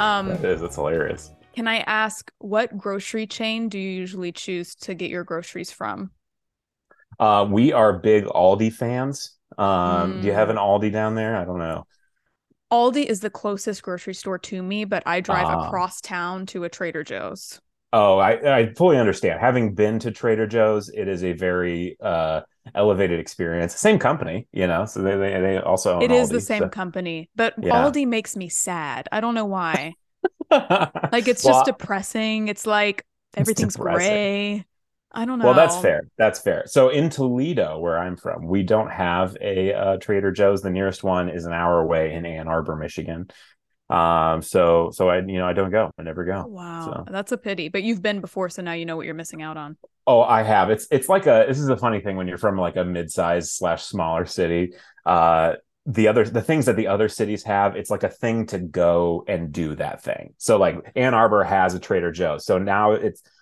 That is. That's hilarious. Can I ask, what grocery chain do you usually choose to get your groceries from? We are big Aldi fans. Do you have an Aldi down there? I don't know. Aldi is the closest grocery store to me, but I drive across town to a Trader Joe's. Oh, I fully understand. Having been to Trader Joe's, it is a very elevated experience. Same company, you know, so they also own Aldi. It is the same company, but yeah. Aldi makes me sad. I don't know why. Like, it's just depressing. It's like everything's gray. I don't know. Well, that's fair. That's fair. So in Toledo, where I'm from, we don't have a Trader Joe's. The nearest one is an hour away in Ann Arbor, Michigan. So I, you know, I don't go. I never go. Wow. So. That's a pity. But you've been before, so now you know what you're missing out on. Oh, I have. It's like this is a funny thing when you're from like a mid-size/smaller city. The things that the other cities have, it's like a thing to go and do that thing. So like Ann Arbor has a Trader Joe's. So now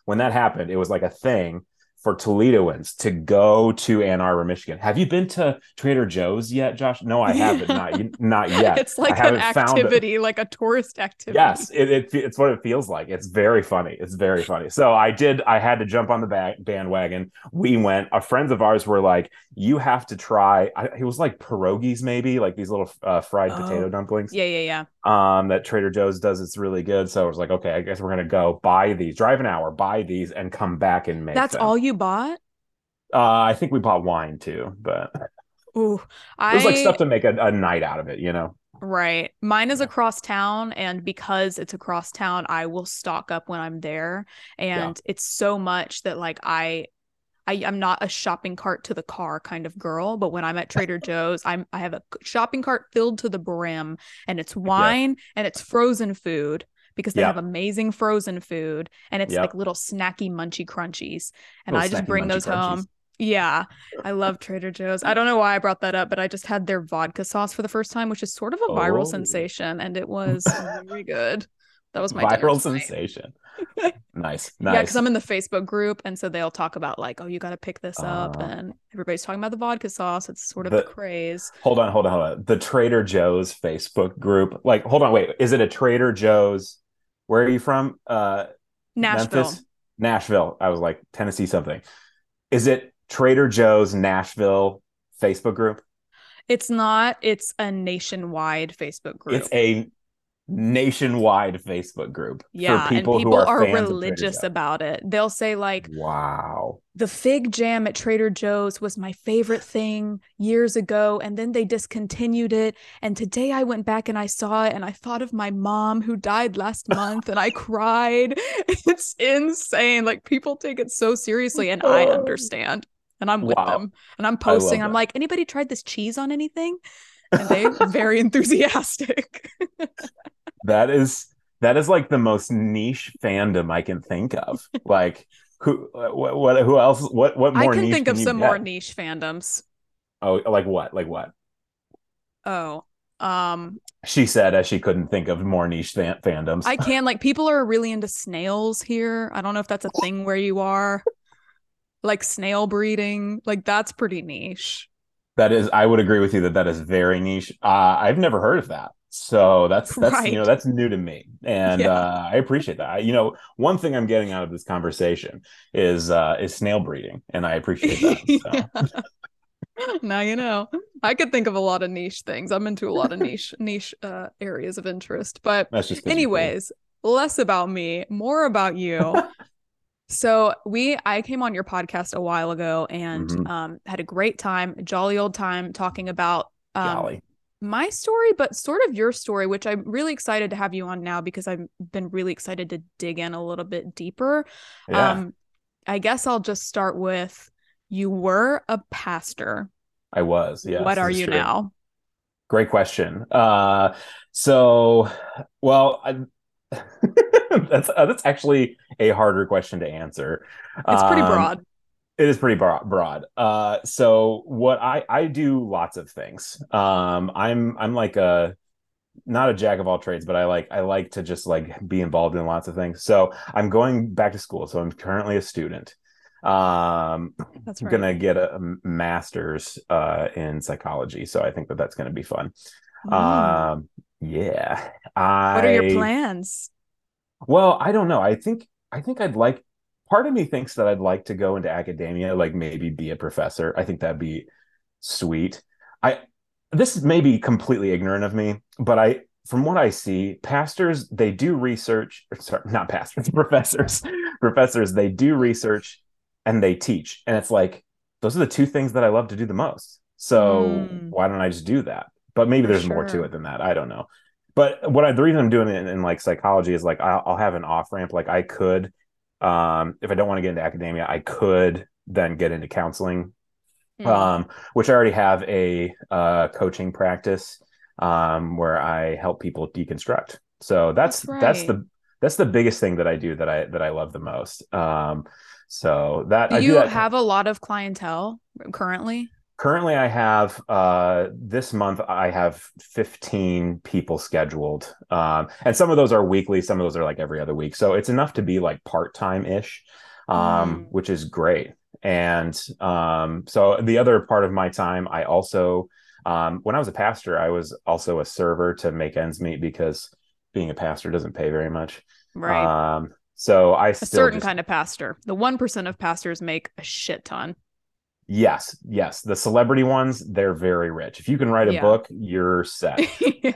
when that happened, it was like a thing for Toledoans to go to Ann Arbor, Michigan. Have you been to Trader Joe's yet, Josh? No, I haven't. Not yet. It's like an activity, like a tourist activity. Yes, it's what it feels like. It's very funny. It's very funny. So I had to jump on the bandwagon. We went. Our friends of ours were like, you have to try. It was like pierogies, maybe, like these little fried potato dumplings. Yeah. That Trader Joe's does. It's really good. So I was like, okay, I guess we're going to go buy these, drive an hour, buy these, and come back and make them. That's all you bought? I think we bought wine too, but it was like stuff to make a night out of it, you know? Right. Mine is across town, and because it's across town, I will stock up when I'm there, and it's so much that like I'm not a shopping cart to the car kind of girl, but when I'm at Trader Joe's, I have a shopping cart filled to the brim, and it's wine and it's frozen food. Because they have amazing frozen food, and it's like little snacky munchy crunchies. And I just bring those home. Yeah. I love Trader Joe's. I don't know why I brought that up, but I just had their vodka sauce for the first time, which is sort of a viral sensation. And it was very good. That was my viral sensation. Nice. Yeah, because I'm in the Facebook group. And so they'll talk about like, oh, you got to pick this up. And everybody's talking about the vodka sauce. It's sort of the craze. Hold on. The Trader Joe's Facebook group. Like, hold on. Wait, is it a Trader Joe's? Where are you from? Nashville. Memphis? Nashville. I was like, Tennessee something. Is it Trader Joe's Nashville Facebook group? It's not. It's a nationwide Facebook group. It's a nationwide Facebook group. Yeah, for people and people who are religious about it. They'll say like, wow, the fig jam at Trader Joe's was my favorite thing years ago, and then they discontinued it, and today I went back and I saw it, and I thought of my mom who died last month and I cried. It's insane. Like, people take it so seriously, and I understand, and I'm with them, and I'm posting, I'm like, anybody tried this cheese on anything? And they're very enthusiastic. That is like the most niche fandom I can think of. Like, who else? What more? I can think of some more niche fandoms. Oh, like what? Oh, she said as she couldn't think of more niche fandoms. I can, like, people are really into snails here. I don't know if that's a thing where you are. Like, snail breeding, like, that's pretty niche. That is, I would agree with you that is very niche. I've never heard of that. So that's right. You know, that's new to me, and I appreciate that. You know, one thing I'm getting out of this conversation is snail breeding, and I appreciate that. So. Now you know. I could think of a lot of niche things. I'm into a lot of niche areas of interest. But anyways, less about me, more about you. So I came on your podcast a while ago and had a great time, jolly old time, talking about my story, but sort of your story, which I'm really excited to have you on now because I've been really excited to dig in a little bit deeper. Yeah. I guess I'll just start with, you were a pastor. I was, yes. What are you now? Great question. That's actually a harder question to answer. It's pretty broad. It is pretty broad. So what I do lots of things. I'm like not a jack of all trades, but I like to just like be involved in lots of things. So I'm going back to school. So I'm currently a student. That's right. I'm going to get a master's in psychology. So I think that's going to be fun. Yeah. What are your plans? Well, I don't know. I think I'd like, part of me thinks that I'd like to go into academia, like maybe be a professor. I think that'd be sweet. This may be completely ignorant of me, but from what I see, pastors, they do research, sorry, not pastors, professors, they do research and they teach. And it's like, those are the two things that I love to do the most. So why don't I just do that? But maybe there's more to it than that. I don't know. But the reason I'm doing it in like psychology is like, I'll have an off ramp. Like I could, if I don't want to get into academia, I could then get into counseling, which I already have a coaching practice where I help people deconstruct. So that's the biggest thing that I do that I love the most. So that do you have a lot of clientele currently? Currently, I have this month. I have 15 people scheduled, and some of those are weekly. Some of those are like every other week. So it's enough to be like part-time ish, which is great. And so the other part of my time, I also, when I was a pastor, I was also a server to make ends meet because being a pastor doesn't pay very much. Right. So I still kind of pastor. The 1% of pastors make a shit ton. Yes. The celebrity ones, they're very rich. If you can write a book, you're set.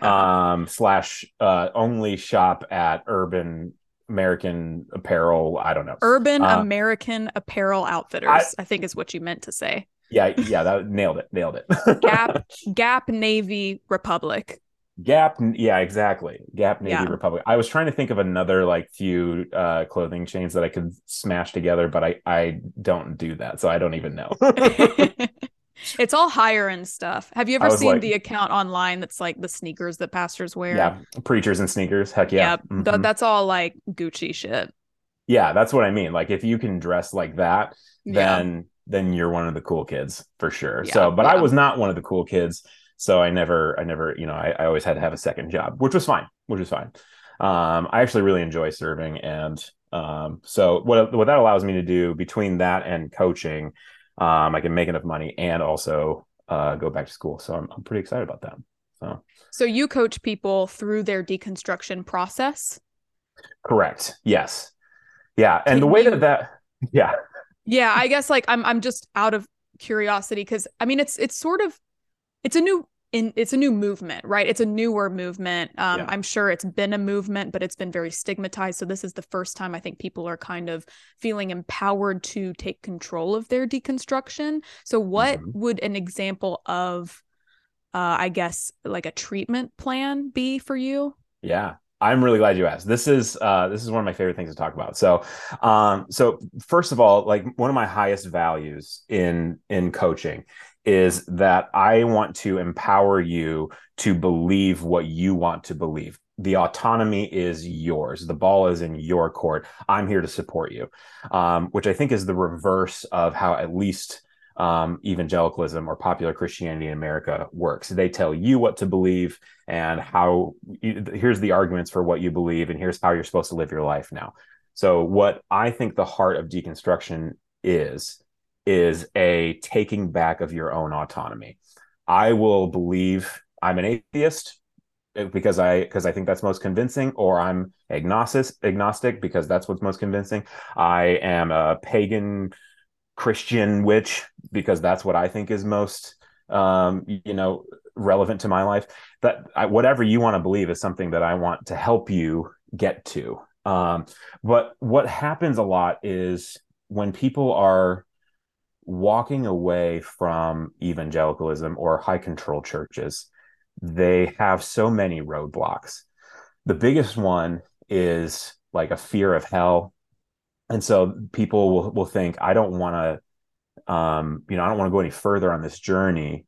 Only shop at Urban American Apparel. I don't know. Urban American Apparel Outfitters, I think is what you meant to say. Yeah. That nailed it. Gap Navy Republic. Gap. Yeah, exactly. Gap Navy Republic. I was trying to think of another like few clothing chains that I could smash together, but I don't do that. So I don't even know. It's all higher end stuff. Have you ever seen the account online that's like the sneakers that pastors wear? Yeah. Preachers and sneakers. Heck yeah. Mm-hmm. That's all like Gucci shit. Yeah. That's what I mean. Like if you can dress like that, then you're one of the cool kids for sure. Yeah, so, but I was not one of the cool kids. So I never, you know, I always had to have a second job, which was fine. I actually really enjoy serving. And so what that allows me to do between that and coaching, I can make enough money and also go back to school. So I'm pretty excited about that. So you coach people through their deconstruction process? Correct. Yes. Yeah. And yeah. Yeah. I guess like I'm just out of curiosity because I mean, it's sort of, it's a new movement, right? It's a newer movement. I'm sure it's been a movement, but it's been very stigmatized. So this is the first time I think people are kind of feeling empowered to take control of their deconstruction. So what would an example of, I guess, like a treatment plan be for you? Yeah. I'm really glad you asked. This is one of my favorite things to talk about. So, so first of all, like one of my highest values in coaching is that I want to empower you to believe what you want to believe. The autonomy is yours. The ball is in your court. I'm here to support you, which I think is the reverse of how at least evangelicalism or popular Christianity in America works. They tell you what to believe and here's the arguments for what you believe and here's how you're supposed to live your life now. So what I think the heart of deconstruction is a taking back of your own autonomy. I will believe I'm an atheist because I think that's most convincing, or I'm agnostic because that's what's most convincing. I am a pagan Christian witch because that's what I think is most, relevant to my life. Whatever you want to believe is something that I want to help you get to. But what happens a lot is when people are walking away from evangelicalism or high control churches, they have so many roadblocks. The biggest one is like a fear of hell. And so people will think, I don't want to, I don't want to go any further on this journey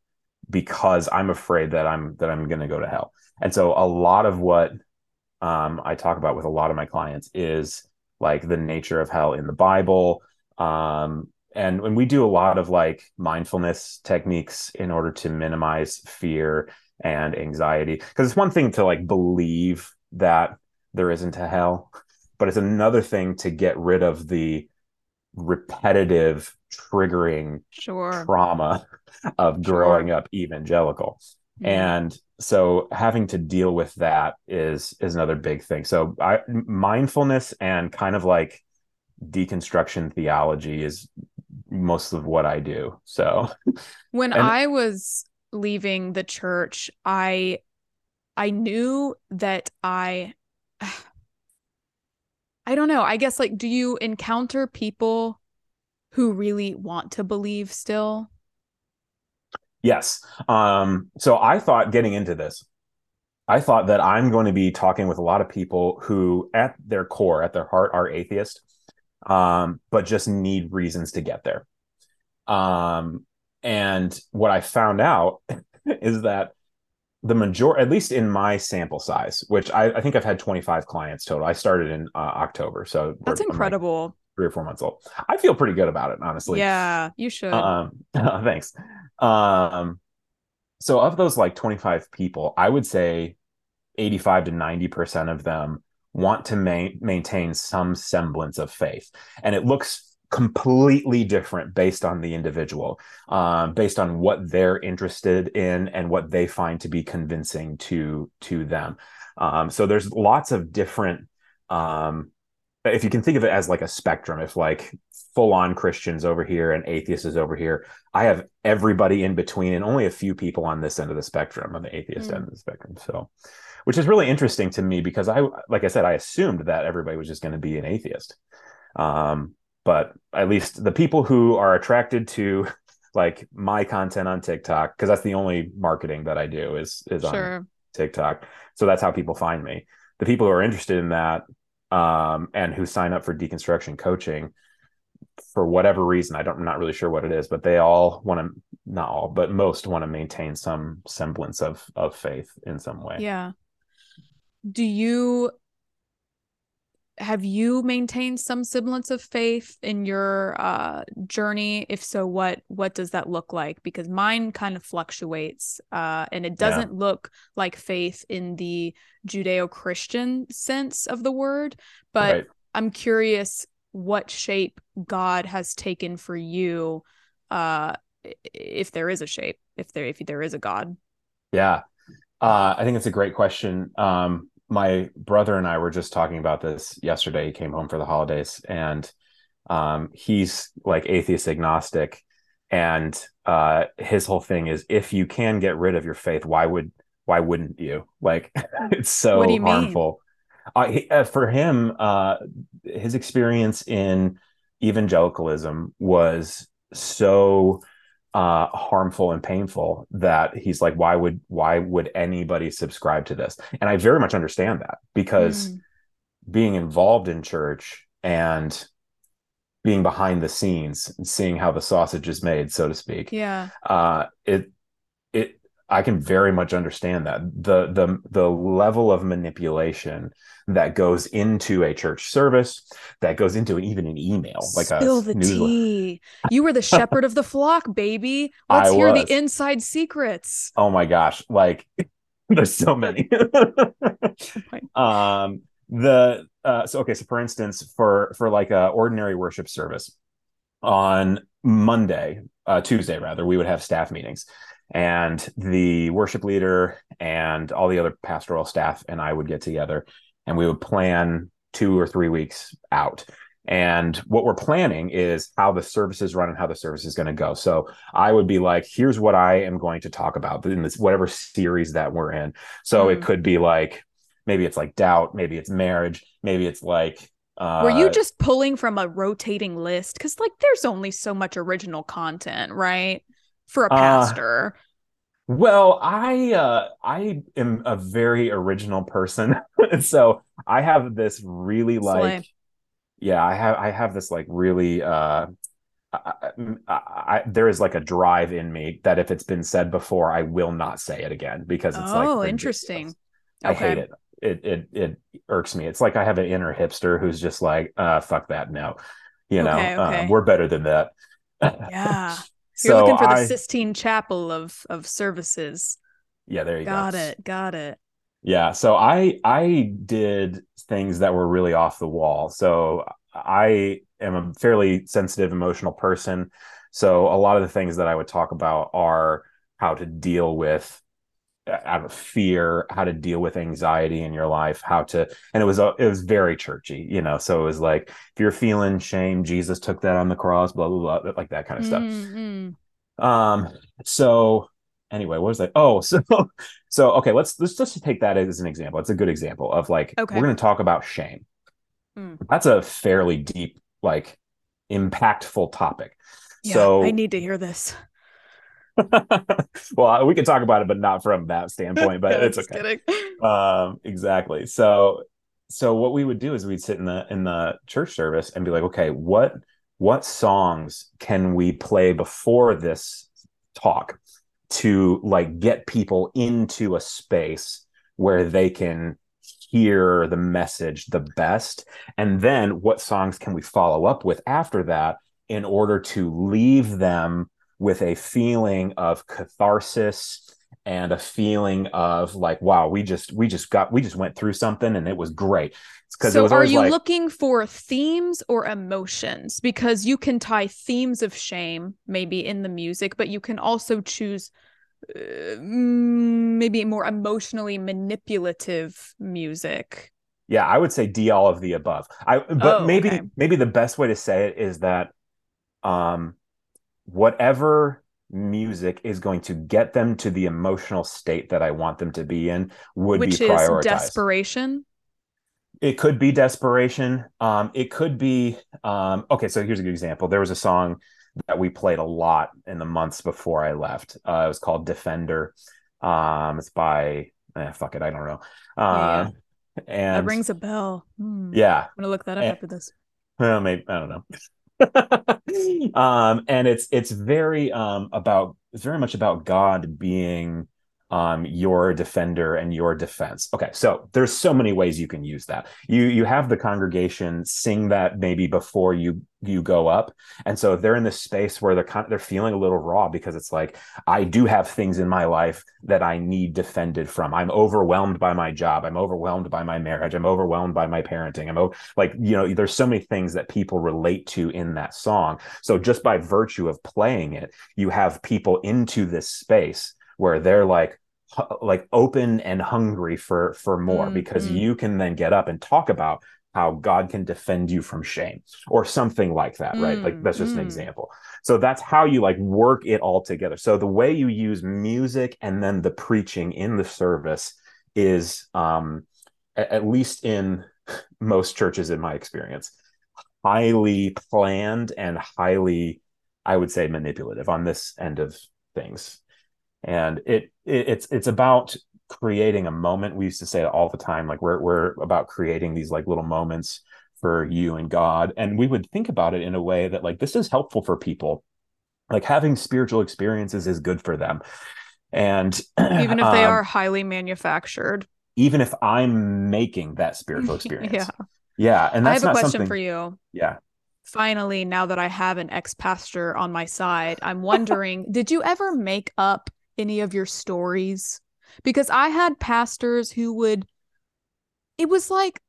because I'm afraid that I'm going to go to hell. And so a lot of what I talk about with a lot of my clients is like the nature of hell in the Bible, and when we do a lot of like mindfulness techniques in order to minimize fear and anxiety, because it's one thing to like believe that there isn't a hell, but it's another thing to get rid of the repetitive triggering trauma of growing up evangelical. Mm-hmm. And so having to deal with that is another big thing. So mindfulness and kind of like deconstruction theology is most of what I do. So when I was leaving the church, I knew that I don't know, I guess, like, do you encounter people who really want to believe still? Yes. So I thought getting into this, I thought that I'm going to be talking with a lot of people who at their core, at their heart, are atheist, but just need reasons to get there. And what I found out is that the majority, at least in my sample size, which I think I've had 25 clients total. I started in October. So that's incredible. Like 3 or 4 months old. I feel pretty good about it, honestly. Yeah, you should. Thanks. So of those like 25 people, I would say 85 to 90% of them want to maintain some semblance of faith. And it looks completely different based on the individual, based on what they're interested in and what they find to be convincing to them. So there's lots of different, if you can think of it as like a spectrum, if like full-on Christians over here and atheists is over here, I have everybody in between and only a few people on this end of the spectrum, on the atheist end of the spectrum. So, which is really interesting to me because I assumed that everybody was just going to be an atheist. But at least the people who are attracted to like my content on TikTok, because that's the only marketing that I do is on TikTok. So that's how people find me. The people who are interested in that, and who sign up for deconstruction coaching for whatever reason, I'm not really sure what it is, but they all most want to maintain some semblance of faith in some way. Yeah. Have you maintained some semblance of faith in your journey? If so, what does that look like? Because mine kind of fluctuates, and it doesn't look like faith in the Judeo-Christian sense of the word, but I'm curious what shape God has taken for you, if there is a shape, if there is a God. Yeah. I think it's a great question. My brother and I were just talking about this yesterday. He came home for the holidays and he's like atheist agnostic. And his whole thing is, if you can get rid of your faith, why wouldn't you? Like, it's so harmful. For him, his experience in evangelicalism was so harmful and painful that he's like, why would anybody subscribe to this? And I very much understand that, because being involved in church and being behind the scenes and seeing how the sausage is made, so to speak. Yeah. I can very much understand that the level of manipulation that goes into a church service, that goes into even an email, like spill the tea. You were the shepherd of the flock, baby. Let's hear the inside secrets. Oh my gosh, like there's so many. So for instance, for like a ordinary worship service on Tuesday rather, we would have staff meetings. And the worship leader and all the other pastoral staff and I would get together and we would plan 2 or 3 weeks out. And what we're planning is how the service is run and how the service is going to go. So I would be like, here's what I am going to talk about in this, whatever series that we're in. So it could be like, maybe it's like doubt, maybe it's marriage, maybe it's like, were you just pulling from a rotating list? 'Cause like, there's only so much original content, right? For a pastor. I am a very original person. So I have this really there is like a drive in me that if it's been said before, I will not say it again, because it's interesting. I hate it. It irks me. It's like I have an inner hipster who's just like, fuck that. No, we're better than that. Yeah. You're looking for the Sistine Chapel of services. Yeah, there you go. Got it. Yeah, so I did things that were really off the wall. So I am a fairly sensitive, emotional person. So a lot of the things that I would talk about are how to deal with out of fear, how to deal with anxiety in your life, and it was very churchy, you know? So it was like, if you're feeling shame, Jesus took that on the cross, blah, blah, blah, like that kind of stuff. So anyway, what was that? Oh, so, okay, let's just take that as an example. It's a good example of like, okay, we're going to talk about shame. That's a fairly deep, like impactful topic. Yeah, so I need to hear this. Well, we can talk about it, but not from that standpoint, but it's okay. Exactly. So what we would do is we'd sit in the church service and be like, okay, what songs can we play before this talk to like get people into a space where they can hear the message the best? And then what songs can we follow up with after that in order to leave them with a feeling of catharsis and a feeling of like, wow, we just went through something and it was great. So are you looking for themes or emotions? Because you can tie themes of shame maybe in the music, but you can also choose maybe more emotionally manipulative music. Yeah, I would say D, all of the above. Maybe the best way to say it is that whatever music is going to get them to the emotional state that I want them to be in would be prioritized. Which is desperation? It could be desperation. It could be, okay, so here's a good example. There was a song that we played a lot in the months before I left. It was called Defender. It's by, fuck it, I don't know. Yeah. And that rings a bell. Yeah. I'm going to look that up after this. Well, maybe, I don't know. And it's very much about God being your defender and your defense. Okay, so there's so many ways you can use that. You have the congregation sing that maybe before you go up, and so they're in this space where they're feeling a little raw because it's like, I do have things in my life that I need defended from. I'm overwhelmed by my job. I'm overwhelmed by my marriage. I'm overwhelmed by my parenting. There's so many things that people relate to in that song. So just by virtue of playing it, you have people into this space where they're like open and hungry for more, because you can then get up and talk about how God can defend you from shame or something like that, right? Like that's just an example. So that's how you like work it all together. So the way you use music and then the preaching in the service is, at least in most churches in my experience, highly planned and highly, I would say, manipulative on this end of things. And it's about creating a moment. We used to say it all the time, like we're about creating these like little moments for you and God. And we would think about it in a way that like, this is helpful for people. Like having spiritual experiences is good for them. And even if they are highly manufactured, even if I'm making that spiritual experience. Yeah. And that's I have a question for you. Yeah. Finally, now that I have an ex-pastor on my side, I'm wondering, did you ever make up any of your stories? Because I had pastors who would, it was like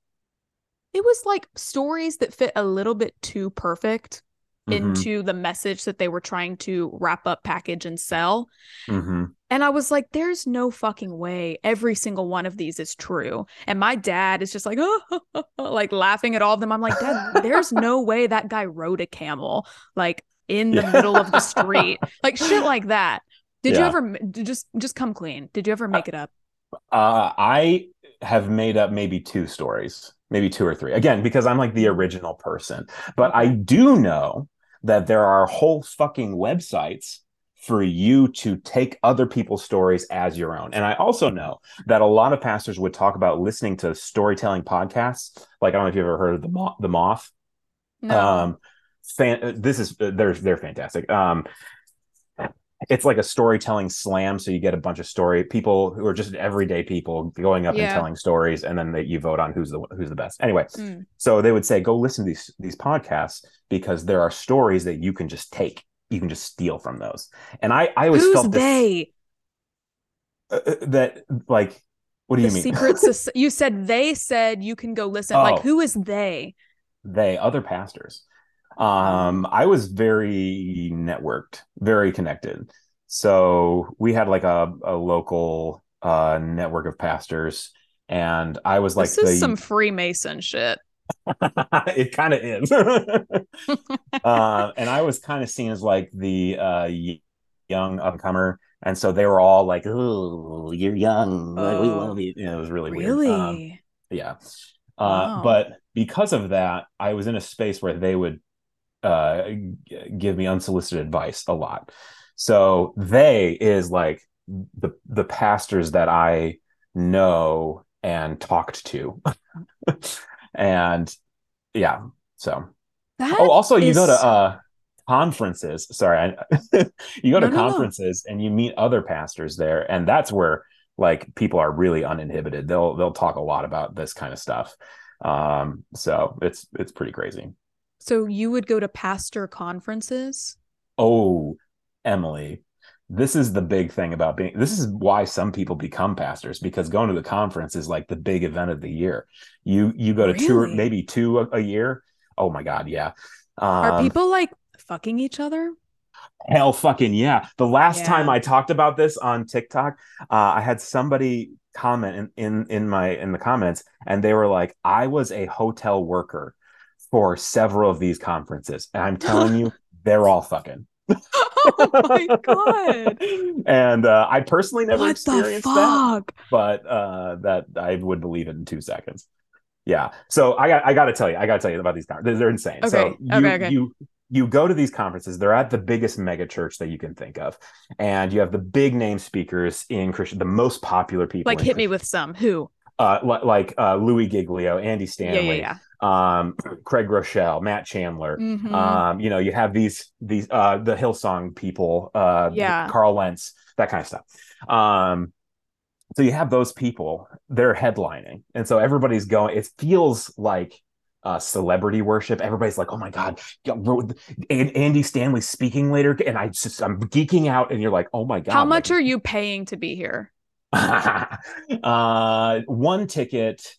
stories that fit a little bit too perfect into the message that they were trying to wrap up, package, and sell. And I was like, there's no fucking way every single one of these is true. And my dad is just like, oh, like laughing at all of them. I'm like, Dad, there's no way that guy rode a camel, like in the middle of the street, like shit like that. Did you ever just come clean? Did you ever make it up? I have made up maybe two stories, maybe two or three. Again, because I'm like the original person. But I do know that there are whole fucking websites for you to take other people's stories as your own. And I also know that a lot of pastors would talk about listening to storytelling podcasts. Like, I don't know if you've ever heard of The Moth. No. They're fantastic. It's like a storytelling slam. So you get a bunch of people who are just everyday people going up and telling stories. And then you vote on who's the best. Anyway. So they would say, go listen to these podcasts, because there are stories that you can just take. You can just steal from those. And I always felt they? That like, what do you mean? You said, they said you can go listen. Oh, like, who is they? They, other pastors. I was very networked, very connected. So we had like a local network of pastors. And I was like, this is some Freemason shit. It kind of is. And I was kind of seen as like the young upcomer. And so they were all like, "Oh, you're young. Oh. We love you." It was really weird. Yeah. Wow. But because of that, I was in a space where they would give me unsolicited advice a lot. So they is like the pastors that I know and talked to. And yeah, so that you go to conferences. Sorry, you go to conferences and you meet other pastors there, and that's where like people are really uninhibited. They'll talk a lot about this kind of stuff. So it's pretty crazy. So you would go to pastor conferences? Oh, Emily, this is the big thing about being. This is why some people become pastors, because going to the conference is like the big event of the year. You go to two or maybe two a year. Oh my God, yeah. Are people like fucking each other? Hell fucking yeah. The last time I talked about this on TikTok, I had somebody comment in the comments, and they were like, "I was a hotel worker for several of these conferences, and I'm telling you, they're all fucking." Oh my God. And I personally never experienced that, but that I would believe it in 2 seconds. Yeah. So I gotta tell you about these conferences. They're insane. Okay. So you go to these conferences. They're at the biggest mega church that you can think of, and you have the big name speakers in Christian, the most popular people. Like, hit me with some. Who? Louis Giglio, Andy Stanley, Craig Rochelle, Matt Chandler. Mm-hmm. You have these the Hillsong people, Carl Lentz, that kind of stuff. So you have those people, they're headlining, and so everybody's going. It feels like celebrity worship. Everybody's like, "Oh my God, Andy Stanley's speaking later," and I'm geeking out, and you're like, "Oh my God!" How much are you paying to be here? One ticket.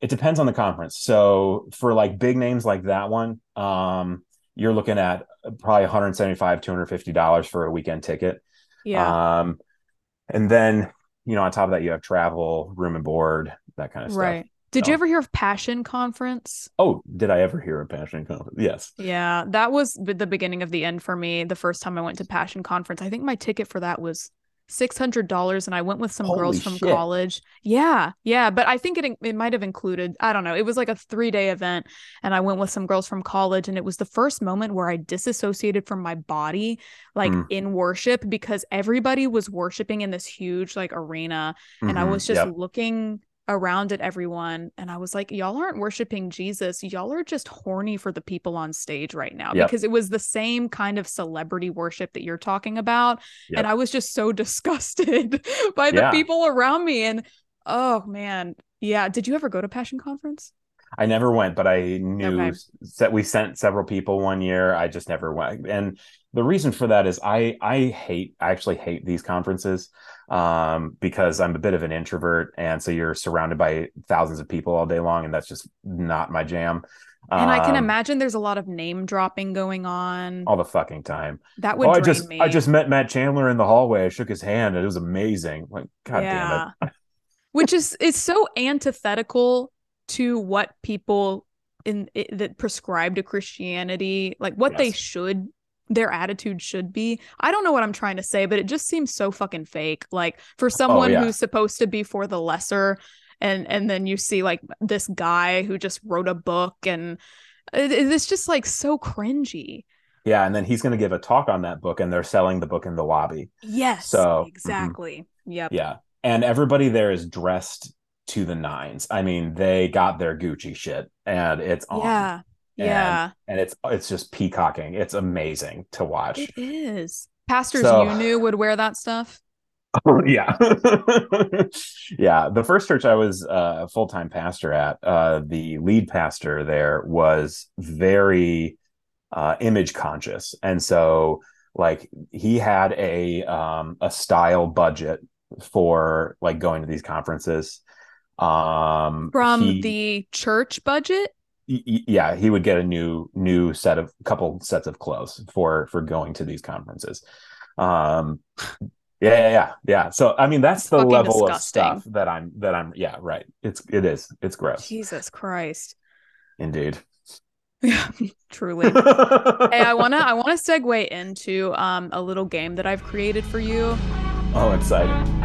It depends on the conference. So for like big names like that one, you're looking at probably $175, $250 for a weekend ticket. Yeah. And then, on top of that, you have travel, room and board, that kind of stuff. Right. Did you ever hear of Passion Conference? Oh, did I ever hear of Passion Conference? Yes. Yeah. That was the beginning of the end for me. The first time I went to Passion Conference, I think my ticket for that was $600, and I went with some girls from college. Yeah. But I think it might have included, I don't know. It was like a 3-day event, and I went with some girls from college, and it was the first moment where I disassociated from my body, like in worship, because everybody was worshiping in this huge like arena, and I was just looking around at everyone, and I was like, y'all aren't worshiping Jesus. Y'all are just horny for the people on stage right now, because it was the same kind of celebrity worship that you're talking about. Yep. And I was just so disgusted by the people around me. And oh man. Yeah. Did you ever go to Passion Conference? I never went, but I knew that we sent several people one year. I just never went. And the reason for that is I actually hate these conferences, because I'm a bit of an introvert. And so you're surrounded by thousands of people all day long, and that's just not my jam. And I can imagine there's a lot of name dropping going on all the fucking time. That would drain me. I just met Matt Chandler in the hallway. I shook his hand, and it was amazing. Like, God damn it. Which is so antithetical to what people that prescribe to Christianity, like what their attitude should be. I don't know what I'm trying to say, but it just seems so fucking fake. Like, for someone who's supposed to be for the lesser, and then you see like this guy who just wrote a book, and it's just like so cringy. Yeah. And then he's going to give a talk on that book, and they're selling the book in the lobby. Yes. So exactly. Mm-hmm. Yep. Yeah. And everybody there is dressed to the nines. I mean, they got their Gucci shit, and it's on. Yeah. Yeah. And it's just peacocking. It's amazing to watch. It is. Pastors you knew would wear that stuff. Oh, yeah. Yeah. The first church I was a full-time pastor at, the lead pastor there was very image conscious. And so like he had a style budget for like going to these conferences. From the church budget? Yeah, he would get a new couple sets of clothes for going to these conferences. Yeah. So I mean, that's the level disgusting. Of stuff that I'm. Yeah, right. It is. It's gross. Jesus Christ. Indeed. Yeah, truly. Hey, I wanna segue into a little game that I've created for you. Oh, exciting.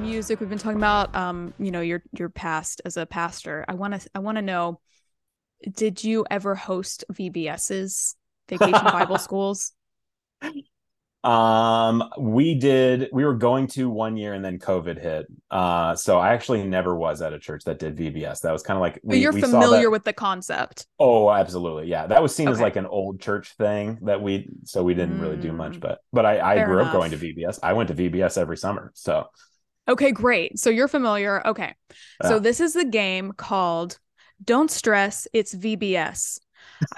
Music. We've been talking about, your past as a pastor. I want to know, did you ever host VBSs, Vacation Bible Schools? We did. We were going to one year, and then COVID hit. So I actually never was at a church that did VBS. That was kind of like. But you're familiar with the concept. Oh, absolutely. Yeah, that was seen as like an old church thing that we didn't really do much. But I grew up going to VBS. I went to VBS every summer. So. Okay, great. So you're familiar. Okay. So this is the game called Don't Stress, It's VBS.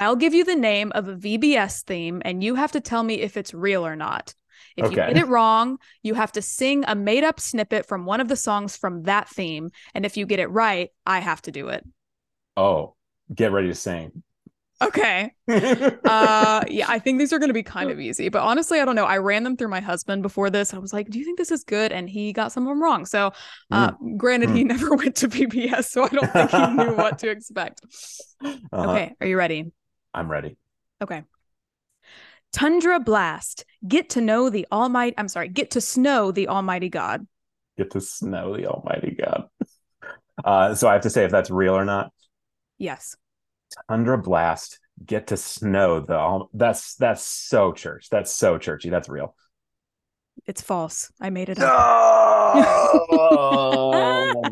I'll give you the name of a VBS theme, and you have to tell me if it's real or not. If you get it wrong, you have to sing a made-up snippet from one of the songs from that theme. And if you get it right, I have to do it. Oh, get ready to sing. Okay. I think these are going to be kind of easy, but honestly, I don't know. I ran them through my husband before this. I was like, do you think this is good? And he got some of them wrong. So granted, he never went to PBS, so I don't think he knew what to expect. Uh-huh. Okay. Are you ready? I'm ready. Okay. Tundra blast. Get to snow the almighty God. Get to snow the almighty God. So I have to say if that's real or not. Yes. Tundra blast, get to snow though. That's so church. That's so churchy. That's real. It's false. I made it up. Oh,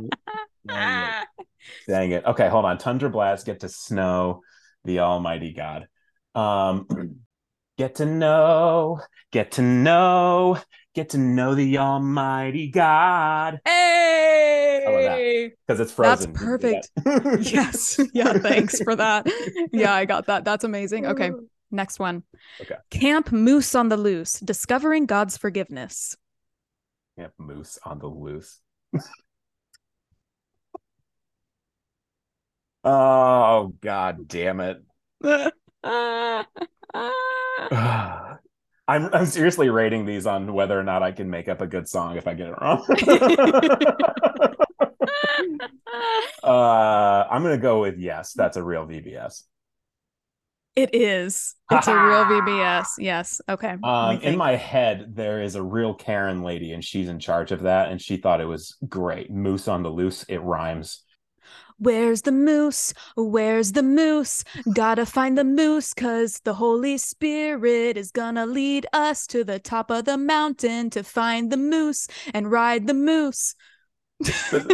dang it. Okay, hold on. Tundra blast, get to snow the almighty God. Get to know the almighty God. Hey! Because it's frozen. That's perfect. Yes. Yeah, thanks for that. Yeah, I got that. That's amazing. Okay, next one. Okay. Camp Moose on the Loose, discovering God's forgiveness. Camp Moose on the Loose. Oh, God damn it. I'm seriously rating these on whether or not I can make up a good song if I get it wrong. I'm going to go with yes. That's a real VBS. It is. It's a real VBS. Yes. Okay. In my head, there is a real Karen lady and she's in charge of that. And she thought it was great. Moose on the loose. It rhymes. Where's the moose? Where's the moose? Gotta find the moose because the Holy Spirit is gonna lead us to the top of the mountain to find the moose and ride the moose. It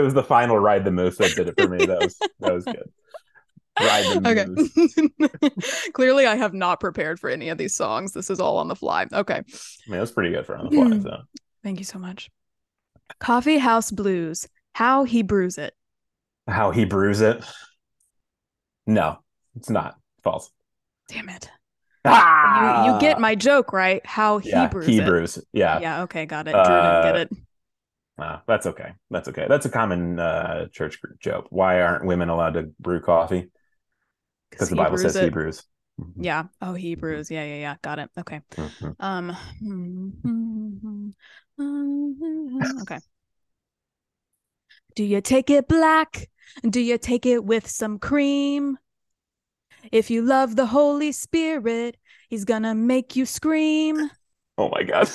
was the final ride the moose that did it for me. That was good. Ride the moose. Clearly, I have not prepared for any of these songs. This is all on the fly. Okay. I mean, that's pretty good for on the fly. So. Thank you so much. Coffee House Blues, how he brews it. How he brews it? No, it's not. False. Damn it. Ah! You get my joke, right? How he brews it. He brews. Yeah. Yeah, okay, got it. Drew didn't get it. That's okay. That's okay. That's a common church joke. Why aren't women allowed to brew coffee? Because the Bible says he brews. Mm-hmm. Yeah. Oh, he brews. Yeah. Got it. Okay. Mm-hmm. Okay. Do you take it black? Do you take it with some cream? If you love the Holy Spirit, he's gonna make you scream. Oh my God.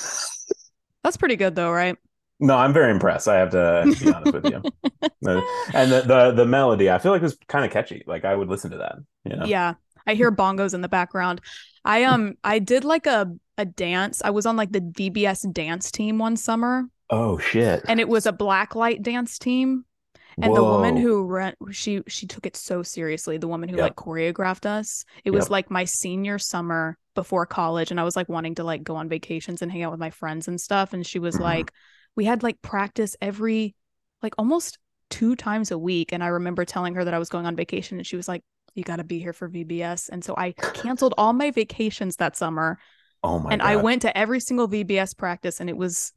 That's pretty good though, right? No, I'm very impressed. I have to be honest with you. And the melody, I feel like it was kind of catchy. Like I would listen to that. You know? Yeah. I hear bongos in the background. I did like a dance. I was on like the VBS dance team one summer. Oh shit. And it was a black light dance team. And whoa. The woman who she took it so seriously. The woman who like choreographed us. It was like my senior summer before college. And I was like wanting to like go on vacations and hang out with my friends and stuff. And she was like, we had like practice every like almost 2 times a week. And I remember telling her that I was going on vacation and she was like, you got to be here for VBS. And so I canceled all my vacations that summer. Oh my God. And I went to every single VBS practice and it was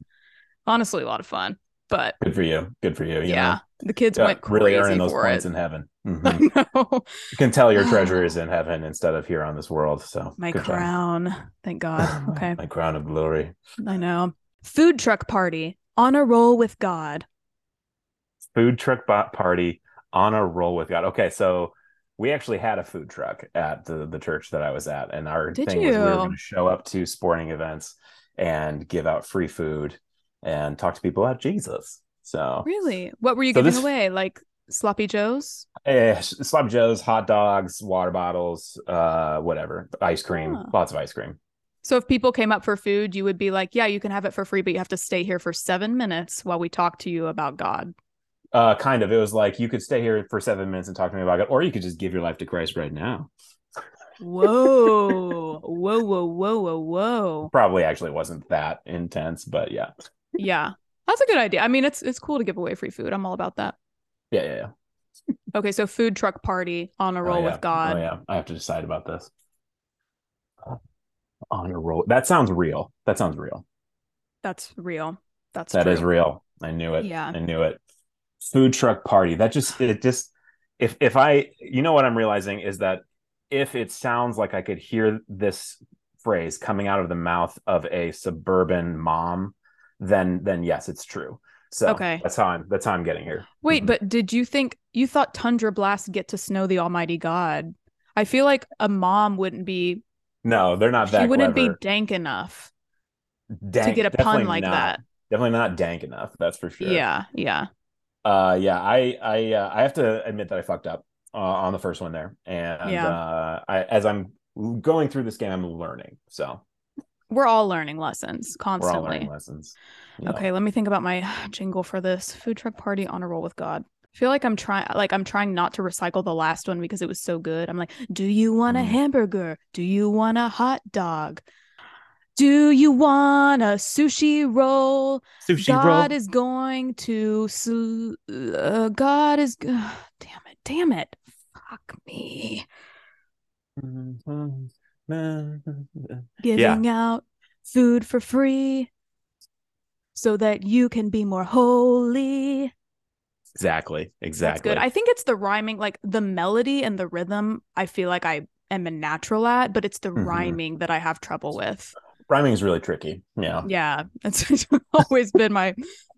honestly a lot of fun. But good for you. Good for you. You know? The kids went crazy. Really earning those points in heaven. Mm-hmm. I know. You can tell your treasure is in heaven instead of here on this world. So my crown. Thank God. Okay. My crown of glory. I know. Food truck party on a roll with God. Food truck party on a roll with God. Okay. So we actually had a food truck at the church that I was at. And our was we were going to show up to sporting events and give out free food and talk to people about Jesus. So really, what were you giving away? Like sloppy joes? Sloppy joes, hot dogs, water bottles, whatever, ice cream, lots of ice cream. So if people came up for food, you would be like, yeah, you can have it for free, but you have to stay here for 7 minutes while we talk to you about God. Kind of. It was like, you could stay here for 7 minutes and talk to me about God, or you could just give your life to Christ right now. Whoa, whoa, whoa, whoa, whoa, whoa. Probably actually wasn't that intense, but yeah. Yeah. That's a good idea. I mean, it's cool to give away free food. I'm all about that. Yeah. Okay, so food truck party on a roll with God. Oh, yeah. I have to decide about this. On a roll. That sounds real. That's real. That is real. I knew it. Yeah. I knew it. Food truck party. You know what I'm realizing is that if it sounds like I could hear this phrase coming out of the mouth of a suburban mom, then yes, it's true. So okay. That's how I'm getting here. Wait, but did you think you thought tundra blasts get to snow the almighty God? I feel like a mom wouldn't be. No, they're not that. She wouldn't be dank enough to get a pun like that. Definitely not dank enough. That's for sure. Yeah. I have to admit that I fucked up on the first one there. And as I'm going through this game, I'm learning. So. We're all learning lessons constantly. Yeah. Okay, let me think about my jingle for this. Food truck party on a roll with God. I feel like I'm trying not to recycle the last one because it was so good. I'm like, do you want a hamburger? Do you want a hot dog? Do you want a sushi roll? Damn it. Fuck me. Mm-hmm. Giving out food for free so that you can be more holy. Exactly. That's good. I think it's the rhyming, like the melody and the rhythm. I feel like I am a natural at, but it's the rhyming that I have trouble with. Rhyming is really tricky. Yeah, it's always been my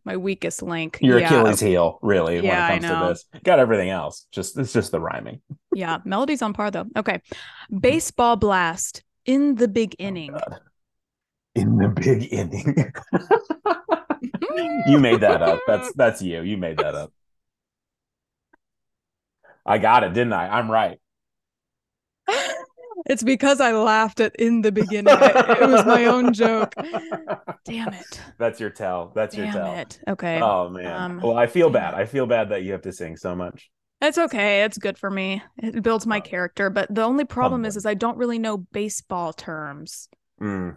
weakest link. Your Achilles heel, really, when it comes to this. Got everything else. It's just the rhyming. Yeah, melody's on par though. Okay, baseball blast in the big inning. God. In the big inning. You made that up. That's you. You made that up. I got it, didn't I? I'm right. It's because I laughed at in the beginning. It was my own joke. Damn it. That's your tell. Damn it. Okay. Oh, man. Well, I feel bad. I feel bad that you have to sing so much. It's okay. It's good for me. It builds my character. But the only problem is I don't really know baseball terms. Mm.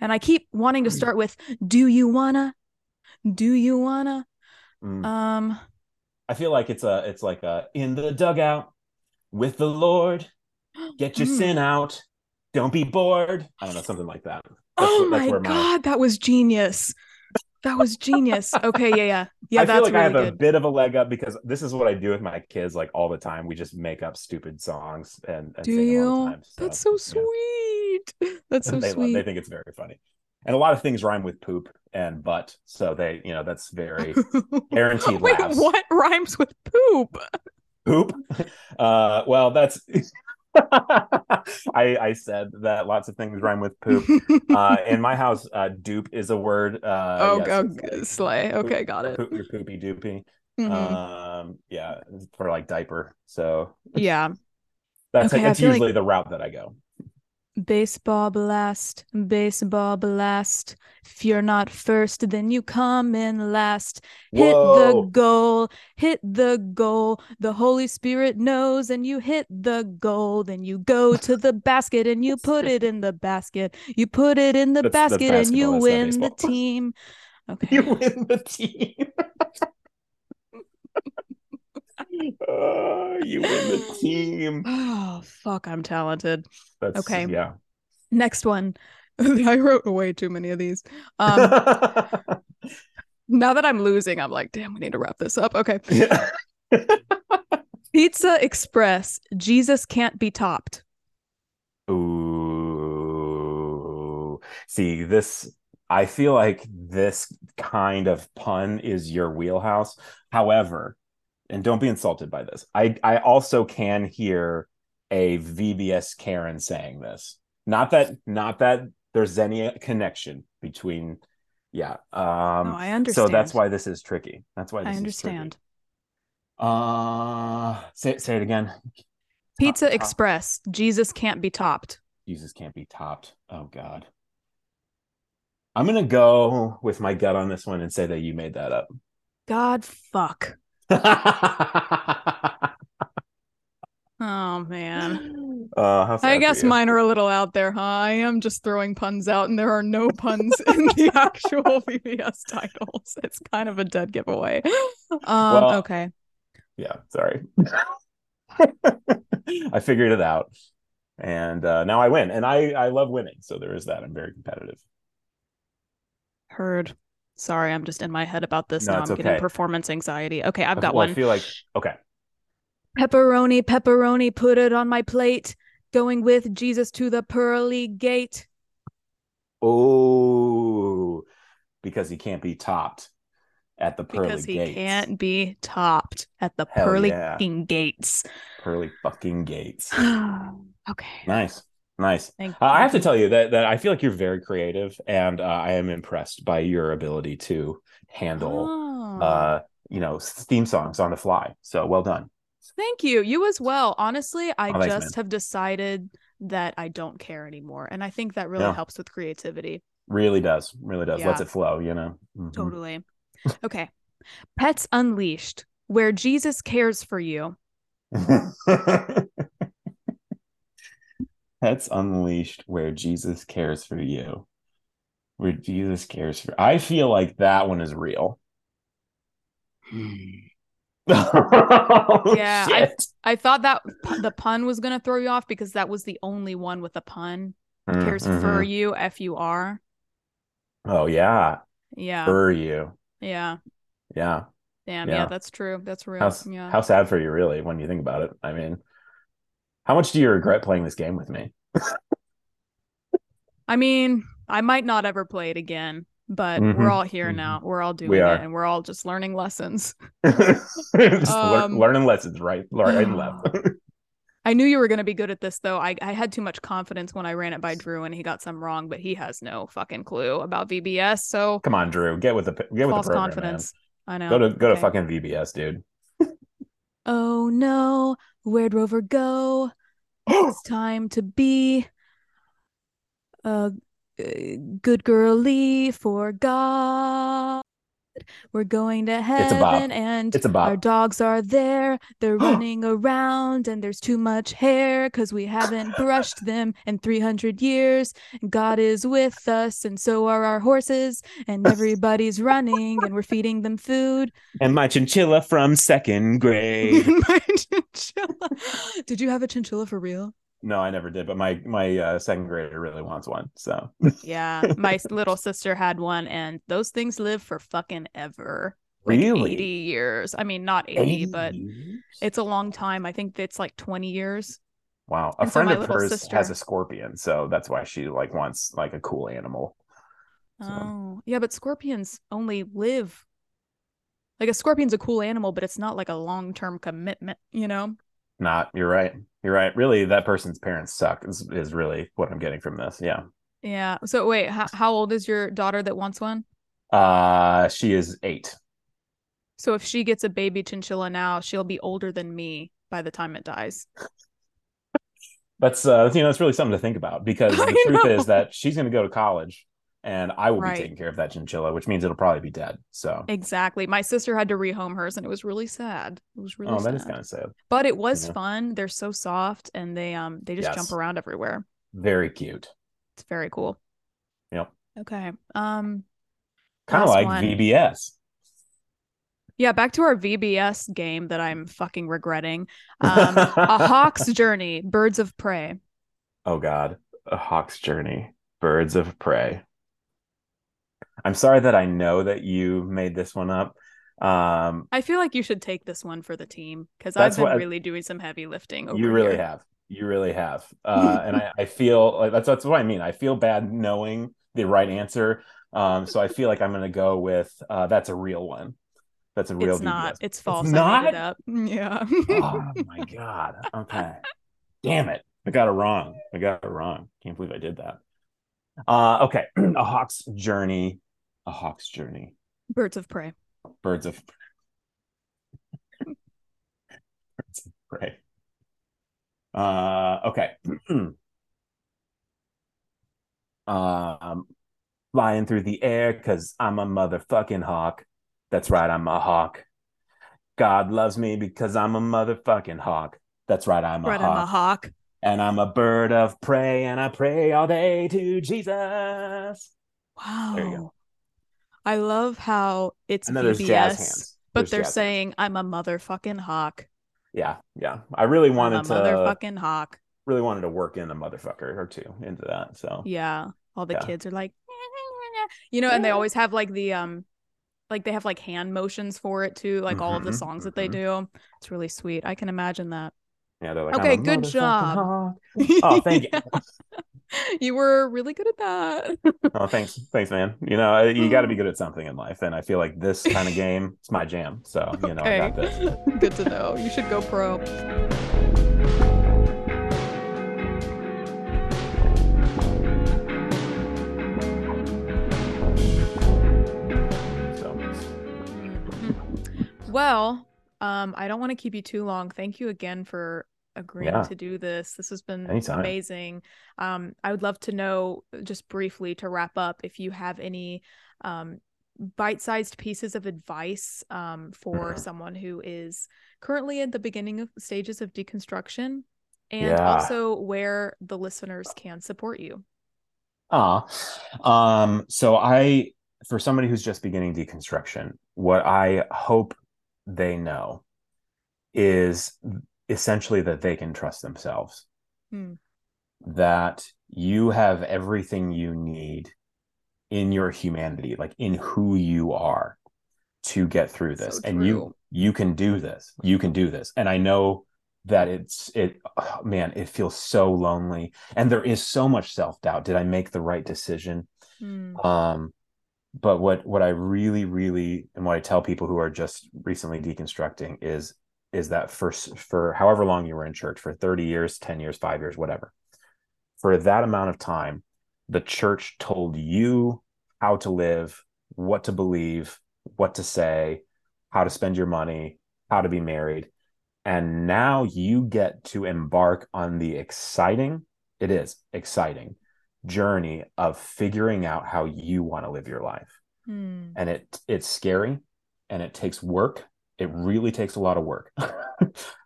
And I keep wanting to start with, do you wanna? Mm. I feel like it's like in the dugout with the Lord. Get your sin out. Don't be bored. I don't know, something like that. Oh my God, that was genius. Okay, yeah. Yeah, that's really good. I feel like I have a bit of a leg up because this is what I do with my kids like all the time. We just make up stupid songs and sing them all the time. So, that's so sweet. Yeah. That's so sweet. They think it's very funny. And a lot of things rhyme with poop and butt. So they, that's very guaranteed. Wait, laughs. What rhymes with poop? Poop? Well, that's... I said that lots of things rhyme with poop. In my house, dupe is a word. Slay. Okay, got it. Your poopy doopy. Mm-hmm. Yeah, for like diaper. So yeah, that's okay, that's usually the route that I go. Baseball blast. If you're not first, then you come in last. Hit the goal. The Holy Spirit knows, and you hit the goal. Then you go to the basket, and you put it in the basket. You put it in the basket, and you win the team. Okay. You win the team. You win the team. Oh, fuck, I'm talented. Okay. Yeah. Next one. I wrote way too many of these. now that I'm losing, I'm like, damn, we need to wrap this up. Okay. Yeah. Pizza Express. Jesus can't be topped. Ooh. See, this, I feel like this kind of pun is your wheelhouse. However, and don't be insulted by this, I also can hear a VBS Karen saying this. Not that there's any connection between, yeah. No, I understand. So that's why this is tricky. That's why this I understand. Is tricky. Say it again. Pizza Top. Express. Jesus can't be topped. Jesus can't be topped. Oh God. I'm gonna go with my gut on this one and say that you made that up. God fuck. Oh man. I guess mine are a little out there, huh? I am just throwing puns out, and there are no puns in the actual VBS titles. It's kind of a dead giveaway. Well, okay. Yeah, sorry. I figured it out, and now I win, and I love winning. So there is that. I'm very competitive. Heard. Sorry, I'm just in my head about this. No, now I'm okay. Getting performance anxiety. Okay, I've got one. I feel like okay. Pepperoni, put it on my plate. Going with Jesus to the pearly gate. Oh, because he can't be topped at the pearly gates. Because he can't be topped at the pearly fucking gates. Pearly fucking gates. Okay. Nice. I have to tell you that I feel like you're very creative, and I am impressed by your ability to handle, theme songs on the fly. So well done. Thank you. You as well. Honestly, I have decided that I don't care anymore. And I think that really helps with creativity. Really does. Yeah. Lets it flow, Mm-hmm. Totally. Okay. Pets Unleashed, where Jesus cares for you. Pets Unleashed, where Jesus cares for you. Where Jesus cares for... I feel like that one is real. Yeah, I thought that the pun was going to throw you off because that was the only one with a pun. Cares for you, F-U-R. Oh, yeah. Yeah. For you. Yeah. Yeah. Damn, yeah, that's true. That's real. How sad for you, really, when you think about it. I mean, how much do you regret playing this game with me? I mean, I might not ever play it again. But we're all here now. We're all doing it, and we're all just learning lessons. Learning lessons, right and left. I knew you were going to be good at this, though. I had too much confidence when I ran it by Drew, and he got some wrong. But he has no fucking clue about VBS. So come on, Drew, get with the program, confidence. Man. I know. Go to fucking VBS, dude. Oh no, where'd Rover go? It's time to be good girly for God. We're going to heaven, and our dogs are there. They're running around, and there's too much hair because we haven't brushed them in 300 years. God is with us, and so are our horses, and everybody's running, and we're feeding them food. And my chinchilla from second grade. My chinchilla. Did you have a chinchilla for real? No, I never did, but my second grader really wants one. So yeah, my little sister had one, and those things live for fucking ever. Really? Like 80 years. I mean, not 80, but it's a long time. I think it's like 20 years. Wow. A friend of hers has a scorpion, so that's why she like wants like a cool animal. So. Oh, yeah, but scorpions only live. Like a scorpion's a cool animal, but it's not like a long-term commitment, You're right. Really, that person's parents suck is really what I'm getting from this. Yeah. Yeah. So wait, how old is your daughter that wants one? She is 8. So if she gets a baby chinchilla now, she'll be older than me by the time it dies. That's that's really something to think about, because the truth is that she's going to go to college, and I will be taking care of that chinchilla, which means it'll probably be dead. So exactly. My sister had to rehome hers, and it was really sad. It was really sad. Oh, that is kind of sad. But it was fun. They're so soft, and they just jump around everywhere. Very cute. It's very cool. Yep. Okay. Kind of like VBS. Yeah, back to our VBS game that I'm fucking regretting. A Hawk's Journey, Birds of Prey. Oh God. A Hawk's Journey, Birds of Prey. I'm sorry that I know that you made this one up. I feel like you should take this one for the team, because I've been really doing some heavy lifting over you really here. Have. You really have. And I feel like that's what I mean. I feel bad knowing the right answer. So I feel like I'm going to go with that's a real one. That's a real. It's not. VBS. It's false. It's not? I made it up. Yeah. Oh my God. Okay. Damn it. I got it wrong. Can't believe I did that. Okay. A hawk's journey. Birds of prey. Okay. Flying through the air because I'm a motherfucking hawk. That's right, I'm a hawk. God loves me because I'm a motherfucking hawk. That's right, I'm a hawk. And I'm a bird of prey, and I pray all day to Jesus. Wow. There you go. I love how it's VBS, but they're saying I'm a motherfucking hawk. Yeah. I really wanted to work in a motherfucker or two into that. So yeah, all the kids are like, and they always have like the like they have like hand motions for it too, like all of the songs that they do. It's really sweet. I can imagine that. Yeah, they're like, okay, good job. Oh, thank you. You were really good at that. Oh, thanks, man. You know, you got to be good at something in life, and I feel like this kind of game, it's my jam. So, you know, okay. I got this. Good to know. You should go pro. Well, I don't want to keep you too long. Thank you again for agreeing to do this. This has been Anytime. Amazing. I would love to know, just briefly to wrap up, if you have any bite-sized pieces of advice for someone who is currently at the beginning of stages of deconstruction, and also where the listeners can support you. For somebody who's just beginning deconstruction, what I hope they know is essentially that they can trust themselves, that you have everything you need in your humanity, like in who you are, to get through this. So and you can do this. You can do this. And I know that it feels so lonely, and there is so much self-doubt. Did I make the right decision? But what I really, really, and what I tell people who are just recently deconstructing is that for however long you were in church, for 30 years, 10 years, 5 years, whatever, for that amount of time, the church told you how to live, what to believe, what to say, how to spend your money, how to be married. And now you get to embark on the exciting journey of figuring out how you want to live your life. And it's scary, and it takes work. It really takes a lot of work.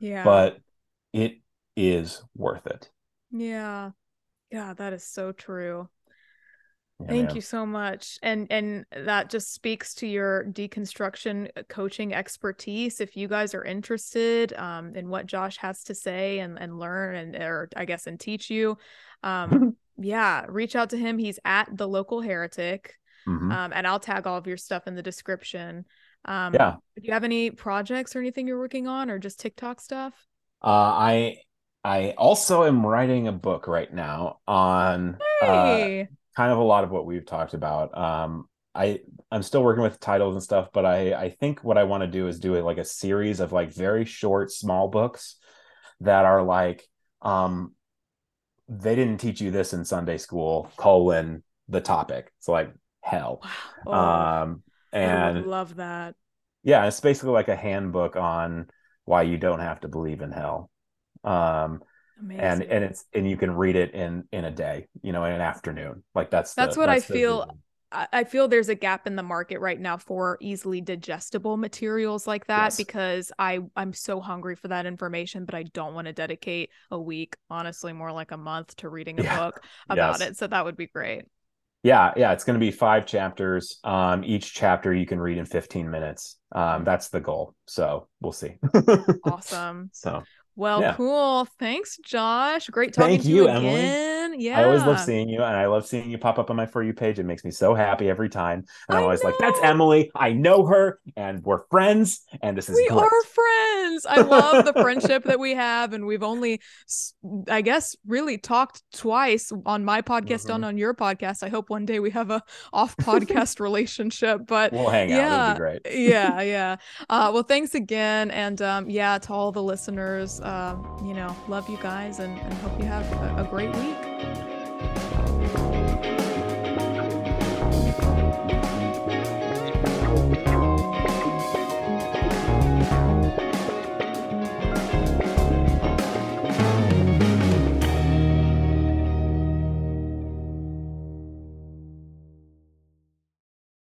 But it is worth it. Yeah, that is so true. Thank you so much. And that just speaks to your deconstruction coaching expertise. If you guys are interested in what Josh has to say and learn and teach you, reach out to him. He's at The Local Heretic. And I'll tag all of your stuff in the description. Do you have any projects or anything you're working on, or just TikTok stuff? I also am writing a book right now on kind of a lot of what we've talked about. I'm still working with titles and stuff, but I think what I want to do is do like a series of like very short, small books that are like, they didn't teach you this in Sunday school, the topic. It's like hell. Wow. And I love that. Yeah. It's basically like a handbook on why you don't have to believe in hell. Amazing. And you can read it in a day, in an afternoon. Like that's what I feel. I feel there's a gap in the market right now for easily digestible materials like that, because I'm so hungry for that information, but I don't want to dedicate a week, honestly, more like a month, to reading a book about it. So that would be great. Yeah. It's going to be 5 chapters. Each chapter you can read in 15 minutes. That's the goal. So we'll see. Awesome. So Well, yeah. Cool. Thanks, Josh. Great talking to you again. Emily. Yeah. I always love seeing you, and I love seeing you pop up on my For You page. It makes me so happy every time. And I'm always like, that's Emily. I know her, and we're friends, and this is We are friends. I love the friendship that we have, and we've only, I guess, really talked twice on my podcast and on your podcast. I hope one day we have a off-podcast relationship, but we'll hang out. It'll be great. Yeah. Well, thanks again, and to all the listeners, love you guys and hope you have a great week.